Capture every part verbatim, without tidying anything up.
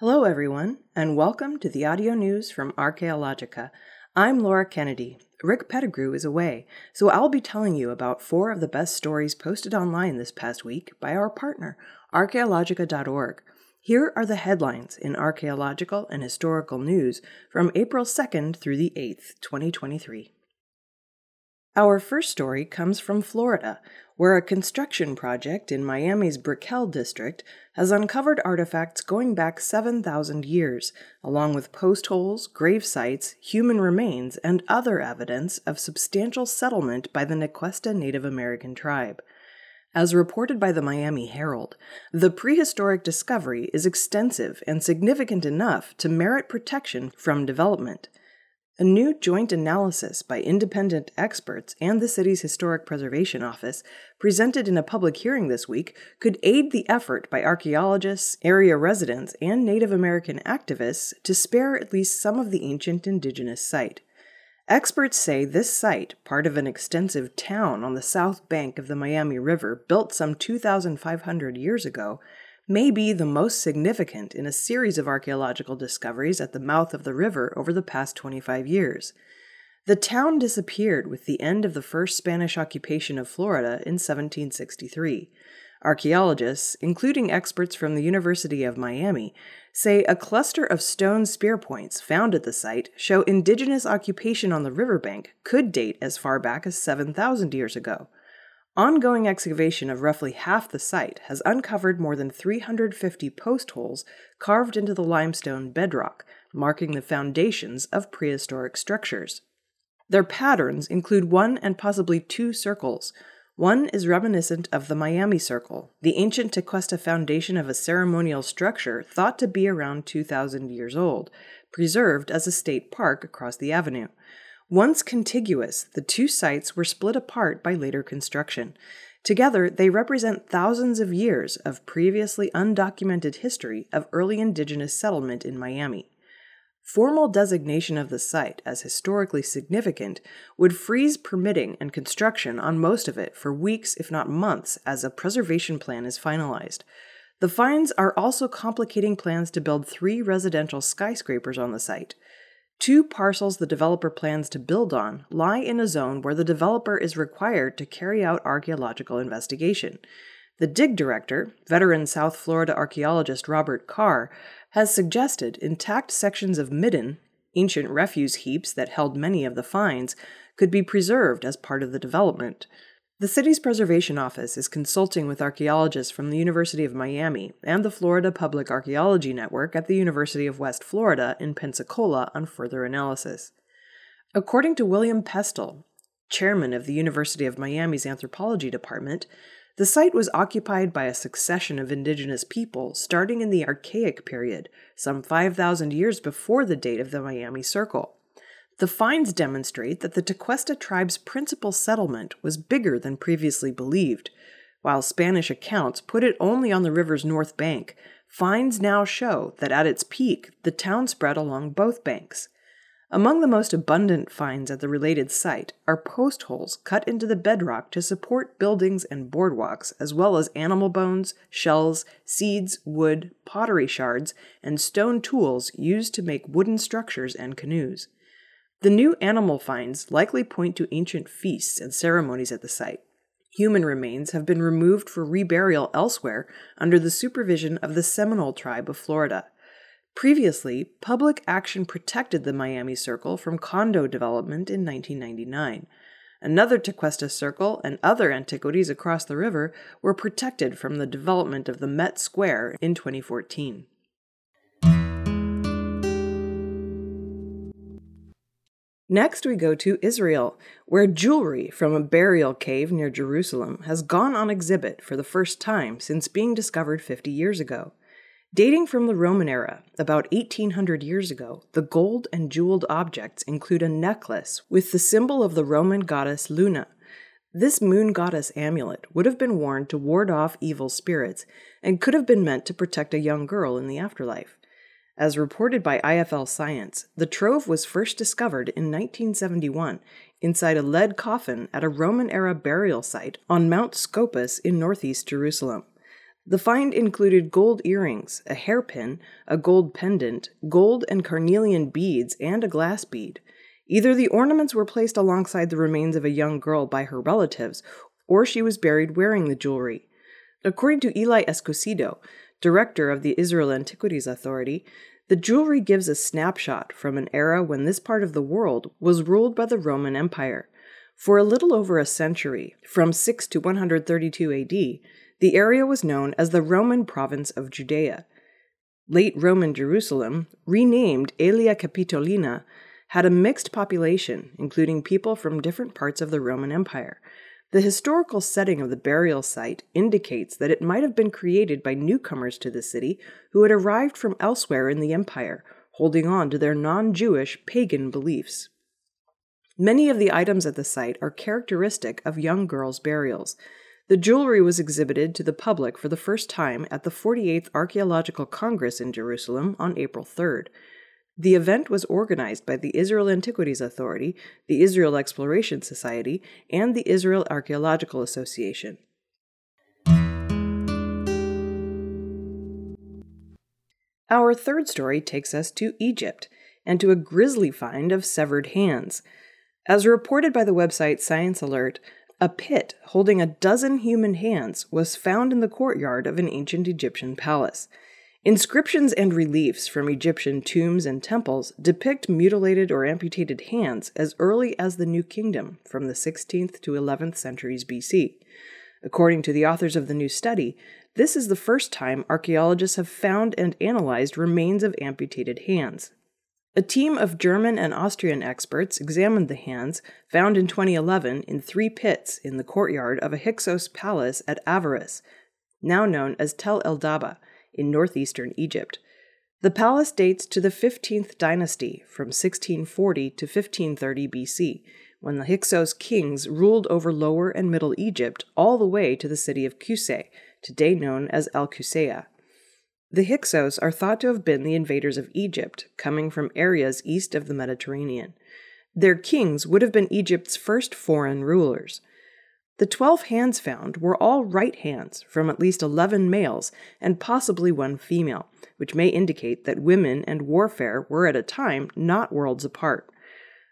Hello, everyone, and welcome to the audio news from Archaeologica. I'm Laura Kennedy. Rick Pettigrew is away, so I'll be telling you about four of the best stories posted online this past week by our partner, Archaeologica dot org. Here are the headlines in archaeological and historical news from April second through the eighth, twenty twenty-three. Our first story comes from Florida, where a construction project in Miami's Brickell district has uncovered artifacts going back seven thousand years, along with post holes, grave sites, human remains, and other evidence of substantial settlement by the Tequesta Native American tribe. As reported by the Miami Herald, the prehistoric discovery is extensive and significant enough to merit protection from development. A new joint analysis by independent experts and the city's Historic Preservation Office, presented in a public hearing this week, could aid the effort by archaeologists, area residents, and Native American activists to spare at least some of the ancient indigenous site. Experts say this site, part of an extensive town on the south bank of the Miami River built some two thousand five hundred years ago, may be the most significant in a series of archaeological discoveries at the mouth of the river over the past twenty-five years. The town disappeared with the end of the first Spanish occupation of Florida in seventeen sixty-three. Archaeologists, including experts from the University of Miami, say a cluster of stone spear points found at the site show indigenous occupation on the riverbank could date as far back as seven thousand years ago. Ongoing excavation of roughly half the site has uncovered more than three hundred fifty post holes carved into the limestone bedrock, marking the foundations of prehistoric structures. Their patterns include one and possibly two circles. One is reminiscent of the Miami Circle, the ancient Tequesta foundation of a ceremonial structure thought to be around two thousand years old, preserved as a state park across the avenue. Once contiguous, the two sites were split apart by later construction. Together, they represent thousands of years of previously undocumented history of early indigenous settlement in Miami. Formal designation of the site as historically significant would freeze permitting and construction on most of it for weeks, if not months, as a preservation plan is finalized. The finds are also complicating plans to build three residential skyscrapers on the site. Two parcels the developer plans to build on lie in a zone where the developer is required to carry out archaeological investigation. The dig director, veteran South Florida archaeologist Robert Carr, has suggested intact sections of midden, ancient refuse heaps that held many of the finds, could be preserved as part of the development. The city's preservation office is consulting with archaeologists from the University of Miami and the Florida Public Archaeology Network at the University of West Florida in Pensacola on further analysis. According to William Pestle, chairman of the University of Miami's Anthropology Department, the site was occupied by a succession of indigenous people starting in the Archaic period, some five thousand years before the date of the Miami Circle. The finds demonstrate that the Tequesta tribe's principal settlement was bigger than previously believed. While Spanish accounts put it only on the river's north bank, finds now show that at its peak, the town spread along both banks. Among the most abundant finds at the related site are post holes cut into the bedrock to support buildings and boardwalks, as well as animal bones, shells, seeds, wood, pottery shards, and stone tools used to make wooden structures and canoes. The new animal finds likely point to ancient feasts and ceremonies at the site. Human remains have been removed for reburial elsewhere under the supervision of the Seminole Tribe of Florida. Previously, public action protected the Miami Circle from condo development in nineteen ninety-nine. Another Tequesta Circle and other antiquities across the river were protected from the development of the Met Square in twenty fourteen. Next, we go to Israel, where jewelry from a burial cave near Jerusalem has gone on exhibit for the first time since being discovered fifty years ago. Dating from the Roman era, about eighteen hundred years ago, the gold and jeweled objects include a necklace with the symbol of the Roman goddess Luna. This moon goddess amulet would have been worn to ward off evil spirits and could have been meant to protect a young girl in the afterlife. As reported by I F L Science, the trove was first discovered in nineteen seventy-one inside a lead coffin at a Roman-era burial site on Mount Scopus in northeast Jerusalem. The find included gold earrings, a hairpin, a gold pendant, gold and carnelian beads, and a glass bead. Either the ornaments were placed alongside the remains of a young girl by her relatives, or she was buried wearing the jewelry. According to Eli Escosido, director of the Israel Antiquities Authority, the jewelry gives a snapshot from an era when this part of the world was ruled by the Roman Empire. For a little over a century, from six to one thirty-two A D, the area was known as the Roman province of Judea. Late Roman Jerusalem, renamed Aelia Capitolina, had a mixed population, including people from different parts of the Roman Empire. The historical setting of the burial site indicates that it might have been created by newcomers to the city who had arrived from elsewhere in the empire, holding on to their non-Jewish pagan beliefs. Many of the items at the site are characteristic of young girls' burials. The jewelry was exhibited to the public for the first time at the forty-eighth Archaeological Congress in Jerusalem on April third. The event was organized by the Israel Antiquities Authority, the Israel Exploration Society, and the Israel Archaeological Association. Our third story takes us to Egypt, and to a grisly find of severed hands. As reported by the website Science Alert, a pit holding a dozen human hands was found in the courtyard of an ancient Egyptian palace. Inscriptions and reliefs from Egyptian tombs and temples depict mutilated or amputated hands as early as the New Kingdom, from the sixteenth to eleventh centuries B C. According to the authors of the new study, this is the first time archaeologists have found and analyzed remains of amputated hands. A team of German and Austrian experts examined the hands, found in twenty eleven in three pits in the courtyard of a Hyksos palace at Avaris, now known as Tel el-Dabba, in northeastern Egypt. The palace dates to the fifteenth dynasty, from sixteen forty to fifteen thirty B C, when the Hyksos kings ruled over Lower and Middle Egypt all the way to the city of Kuseh, today known as Al-Qusayah. The Hyksos are thought to have been the invaders of Egypt, coming from areas east of the Mediterranean. Their kings would have been Egypt's first foreign rulers. The twelve hands found were all right hands from at least eleven males and possibly one female, which may indicate that women and warfare were at a time not worlds apart.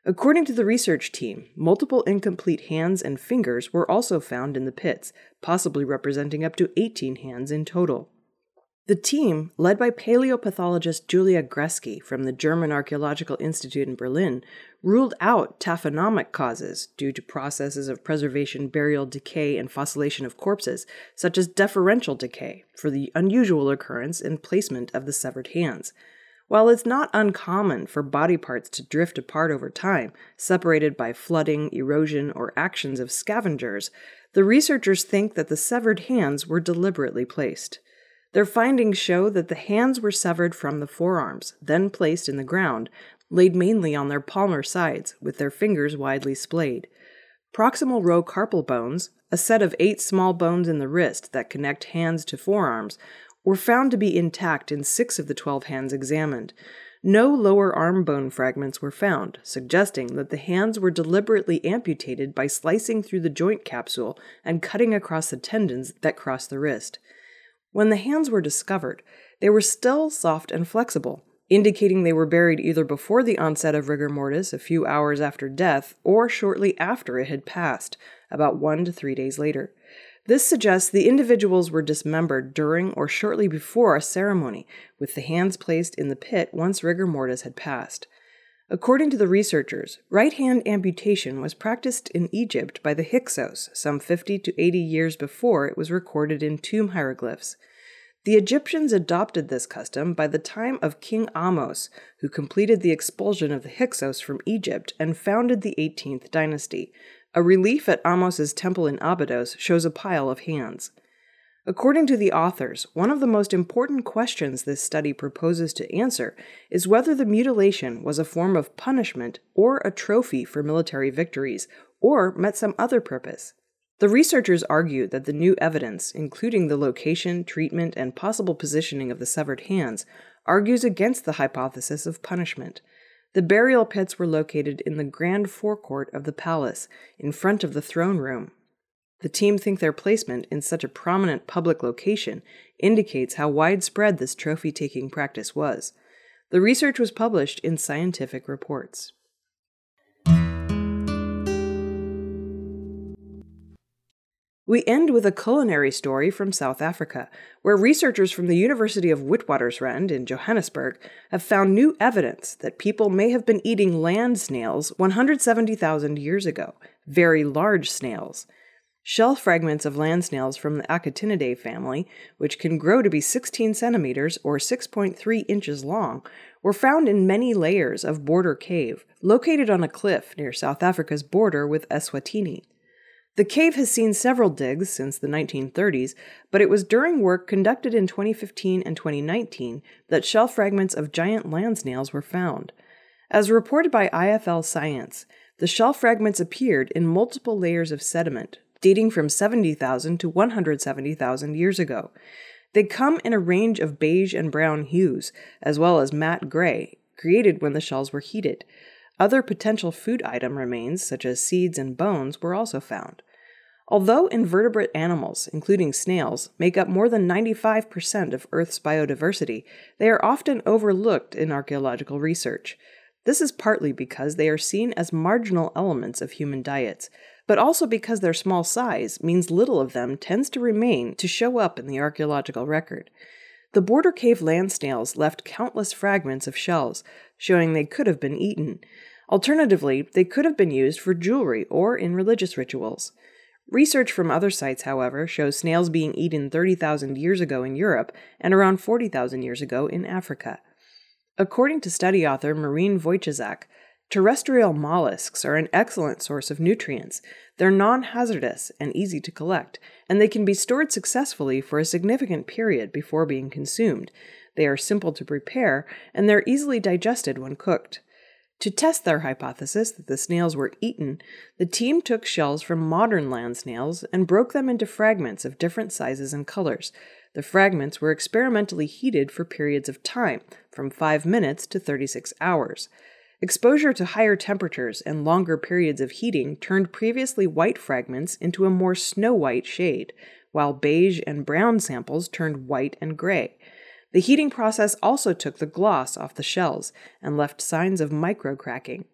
According to the research team, multiple incomplete hands and fingers were also found in the pits, possibly representing up to eighteen hands in total. The team, led by paleopathologist Julia Gresky from the German Archaeological Institute in Berlin, ruled out taphonomic causes due to processes of preservation, burial, decay, and fossilization of corpses, such as deferential decay, for the unusual occurrence and placement of the severed hands. While it's not uncommon for body parts to drift apart over time, separated by flooding, erosion, or actions of scavengers, the researchers think that the severed hands were deliberately placed. Their findings show that the hands were severed from the forearms, then placed in the ground, laid mainly on their palmar sides, with their fingers widely splayed. Proximal row carpal bones, a set of eight small bones in the wrist that connect hands to forearms, were found to be intact in six of the twelve hands examined. No lower arm bone fragments were found, suggesting that the hands were deliberately amputated by slicing through the joint capsule and cutting across the tendons that cross the wrist. When the hands were discovered, they were still soft and flexible, indicating they were buried either before the onset of rigor mortis a few hours after death or shortly after it had passed, about one to three days later. This suggests the individuals were dismembered during or shortly before a ceremony, with the hands placed in the pit once rigor mortis had passed. According to the researchers, right-hand amputation was practiced in Egypt by the Hyksos some fifty to eighty years before it was recorded in tomb hieroglyphs. The Egyptians adopted this custom by the time of King Ahmose, who completed the expulsion of the Hyksos from Egypt and founded the eighteenth dynasty. A relief at Ahmose's temple in Abydos shows a pile of hands. According to the authors, one of the most important questions this study proposes to answer is whether the mutilation was a form of punishment or a trophy for military victories, or met some other purpose. The researchers argue that the new evidence, including the location, treatment, and possible positioning of the severed hands, argues against the hypothesis of punishment. The burial pits were located in the grand forecourt of the palace, in front of the throne room. The team think their placement in such a prominent public location indicates how widespread this trophy-taking practice was. The research was published in Scientific Reports. We end with a culinary story from South Africa, where researchers from the University of Witwatersrand in Johannesburg have found new evidence that people may have been eating land snails one hundred seventy thousand years ago, very large snails. Shell fragments of land snails from the Actinidae family, which can grow to be sixteen centimeters or six point three inches long, were found in many layers of Border Cave, located on a cliff near South Africa's border with Eswatini. The cave has seen several digs since the nineteen thirties, but it was during work conducted in twenty fifteen and twenty nineteen that shell fragments of giant land snails were found. As reported by I F L Science, the shell fragments appeared in multiple layers of sediment, dating from seventy thousand to one hundred seventy thousand years ago. They come in a range of beige and brown hues, as well as matte gray, created when the shells were heated. Other potential food item remains, such as seeds and bones, were also found. Although invertebrate animals, including snails, make up more than ninety-five percent of Earth's biodiversity, they are often overlooked in archaeological research. This is partly because they are seen as marginal elements of human diets, but also because their small size means little of them tends to remain to show up in the archaeological record. The Border Cave land snails left countless fragments of shells, showing they could have been eaten. Alternatively, they could have been used for jewelry or in religious rituals. Research from other sites, however, shows snails being eaten thirty thousand years ago in Europe and around forty thousand years ago in Africa. According to study author Marine Wojciechak, terrestrial mollusks are an excellent source of nutrients. They're non-hazardous and easy to collect, and they can be stored successfully for a significant period before being consumed. They are simple to prepare, and they're easily digested when cooked. To test their hypothesis that the snails were eaten, the team took shells from modern land snails and broke them into fragments of different sizes and colors. The fragments were experimentally heated for periods of time, from five minutes to thirty-six hours. Exposure to higher temperatures and longer periods of heating turned previously white fragments into a more snow-white shade, while beige and brown samples turned white and gray. The heating process also took the gloss off the shells and left signs of microcracking.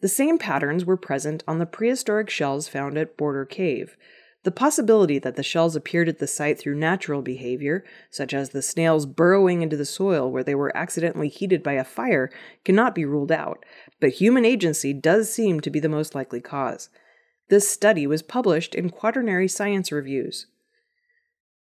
The same patterns were present on the prehistoric shells found at Border Cave. The possibility that the shells appeared at the site through natural behavior, such as the snails burrowing into the soil where they were accidentally heated by a fire, cannot be ruled out, but human agency does seem to be the most likely cause. This study was published in Quaternary Science Reviews.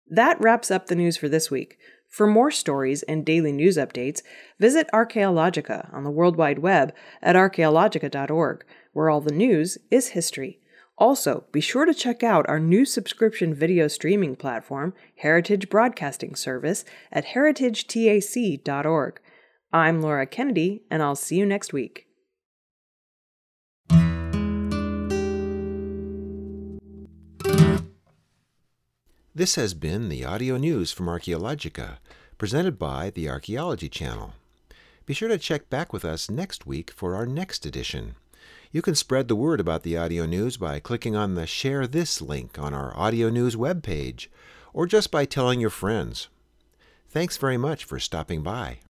That wraps up the news for this week. For more stories and daily news updates, visit Archaeologica on the World Wide Web at Archaeologica dot org, where all the news is history. Also, be sure to check out our new subscription video streaming platform, Heritage Broadcasting Service, at heritage tac dot org. I'm Laura Kennedy, and I'll see you next week. This has been the audio news from Archaeologica, presented by the Archaeology Channel. Be sure to check back with us next week for our next edition. You can spread the word about the audio news by clicking on the Share This link on our audio news webpage, or just by telling your friends. Thanks very much for stopping by.